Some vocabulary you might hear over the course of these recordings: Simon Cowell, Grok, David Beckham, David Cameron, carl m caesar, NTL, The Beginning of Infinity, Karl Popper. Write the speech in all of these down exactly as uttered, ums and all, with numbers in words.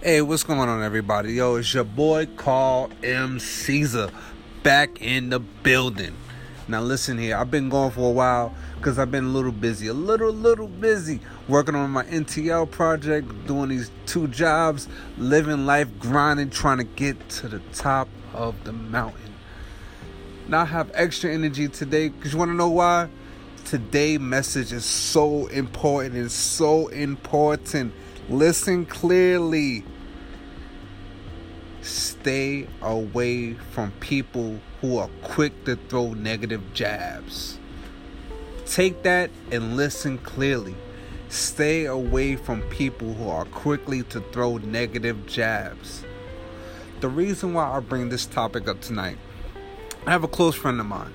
Hey, what's going on, everybody? Yo, it's your boy Carl M Caesar back in the building. Now listen here, I've been gone for a while because I've been a little busy, a little, little busy working on my N T L project, doing these two jobs, living life, grinding, trying to get to the top of the mountain. Now I have extra energy today because you want to know why? Today's message is so important and so important. Listen clearly. Stay away from people who are quick to throw negative jabs. Take that and listen clearly. Stay away from people who are quickly to throw negative jabs. The reason why I bring this topic up tonight, I have a close friend of mine.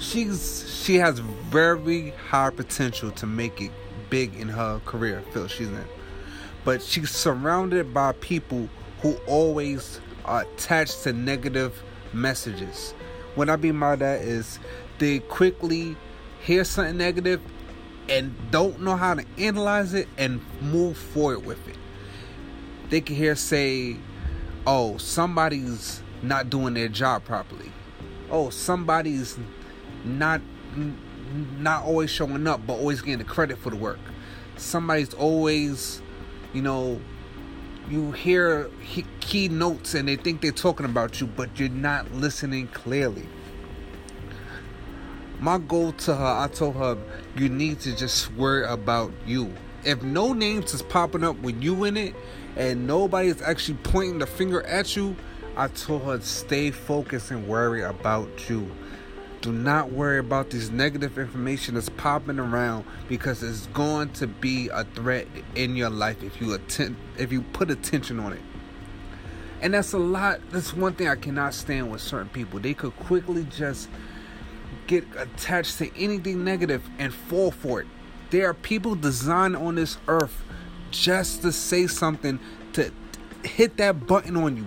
She's she has very high potential to make it big in her career field she's in. But she's surrounded by people who always are attached to negative messages. What I mean by that is they quickly hear something negative and don't know how to analyze it and move forward with it. They can hear say, oh, somebody's not doing their job properly. Oh, somebody's not not always showing up but always getting the credit for the work. Somebody's always... You know, you hear key notes and they think they're talking about you, but you're not listening clearly. My goal to her, I told her, you need to just worry about you. If no names is popping up with you in it and nobody's actually pointing the finger at you, I told her stay focused and worry about you. Do not worry about this negative information that's popping around because it's going to be a threat in your life if you atten- if you put attention on it. And that's a lot. That's one thing I cannot stand with certain people. They could quickly just get attached to anything negative and fall for it. There are people designed on this earth just to say something, to hit that button on you.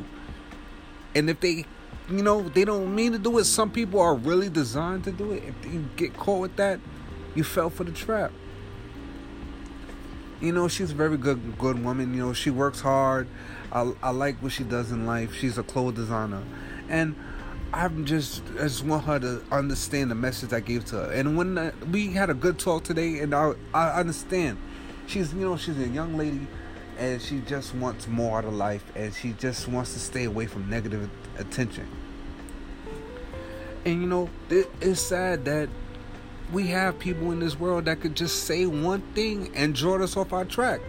And if they... You know, they don't mean to do it. Some people are really designed to do it. If you get caught with that, you fell for the trap. You know, she's a very good good woman. You know, she works hard. I, I like what she does in life. She's a clothes designer. And I'm just, I just want her to understand the message I gave to her. And when I, we had a good talk today, and I, I understand. She's, you know, she's a young lady. And she just wants more out of life. And she just wants to stay away from negative attention. And you know, it, it's sad that we have people in this world that could just say one thing and draw us off our track.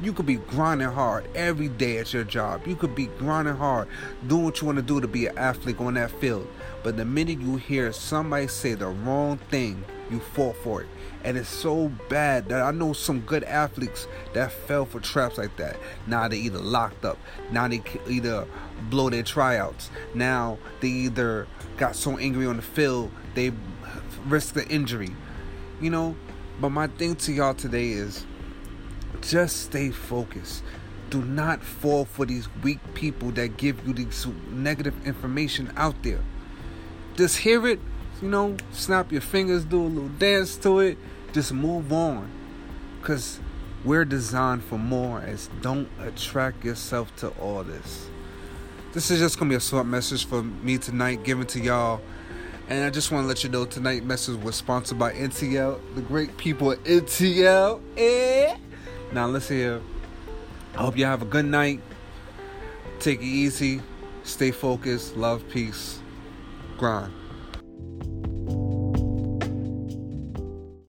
You could be grinding hard every day at your job. You could be grinding hard, doing what you want to do to be an athlete on that field. But the minute you hear somebody say the wrong thing, you fall for it. And it's so bad that I know some good athletes that fell for traps like that. Now they either locked up. Now they either blow their tryouts. Now they either got so angry on the field, they risk the injury. You know, but my thing to y'all today is just stay focused. Do not fall for these weak people that give you these negative information out there. Just hear it. You know, snap your fingers, do a little dance to it. Just move on. Because we're designed for more. As don't attract yourself to all this. This is just going to be a short message for me tonight, given to y'all. And I just want to let you know, tonight's message was sponsored by N T L. The great people at N T L. Eh? Now, listen here. I hope you have a good night. Take it easy. Stay focused. Love, peace. Grind.